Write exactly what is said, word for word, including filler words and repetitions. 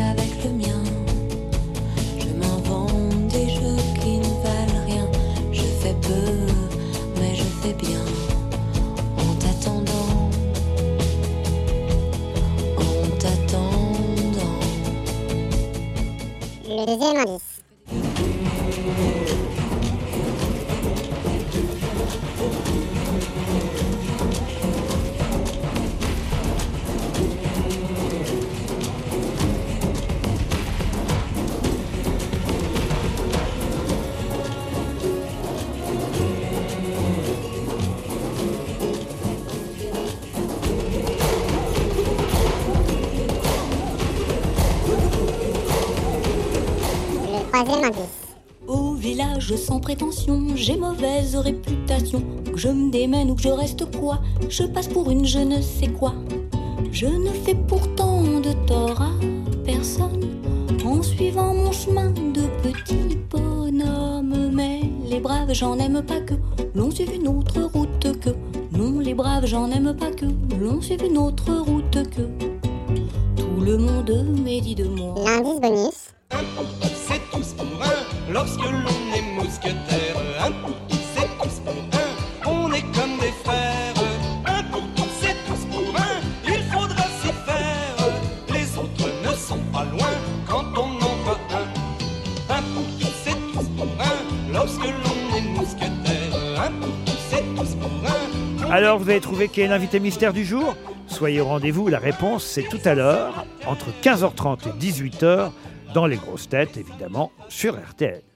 avec le mien. Je m'invente des jeux qui ne valent rien. Je fais peu, mais je fais bien. En t'attendant, en t'attendant. Le deuxième indice. Au village sans prétention, j'ai mauvaise réputation. Que je me démène ou que je reste quoi, je passe pour une je ne sais quoi. Je ne fais pourtant de tort à personne en suivant mon chemin de petit bonhomme. Mais les braves, j'en aime pas que l'on suive une autre route que. Non, les braves, j'en aime pas que l'on suive une autre route que. Tout le monde médit de moi. L'indice bonus. C'est tout spontain lorsque l'on est mousquetaire. Un coup, c'est tout spontain, on est comme des frères. Un coup, c'est tout spontain, il faudra s'y faire. Les autres ne sont pas loin quand on en voit un. Un coup, c'est tout spontain lorsque l'on est mousquetaire. Un coup, c'est tout spontain. Alors, vous avez trouvé qui est l'invité mystère du jour ? Soyez au rendez-vous, la réponse c'est tout à l'heure, entre quinze heures trente et dix-huit heures. Dans les grosses têtes, évidemment, sur R T L.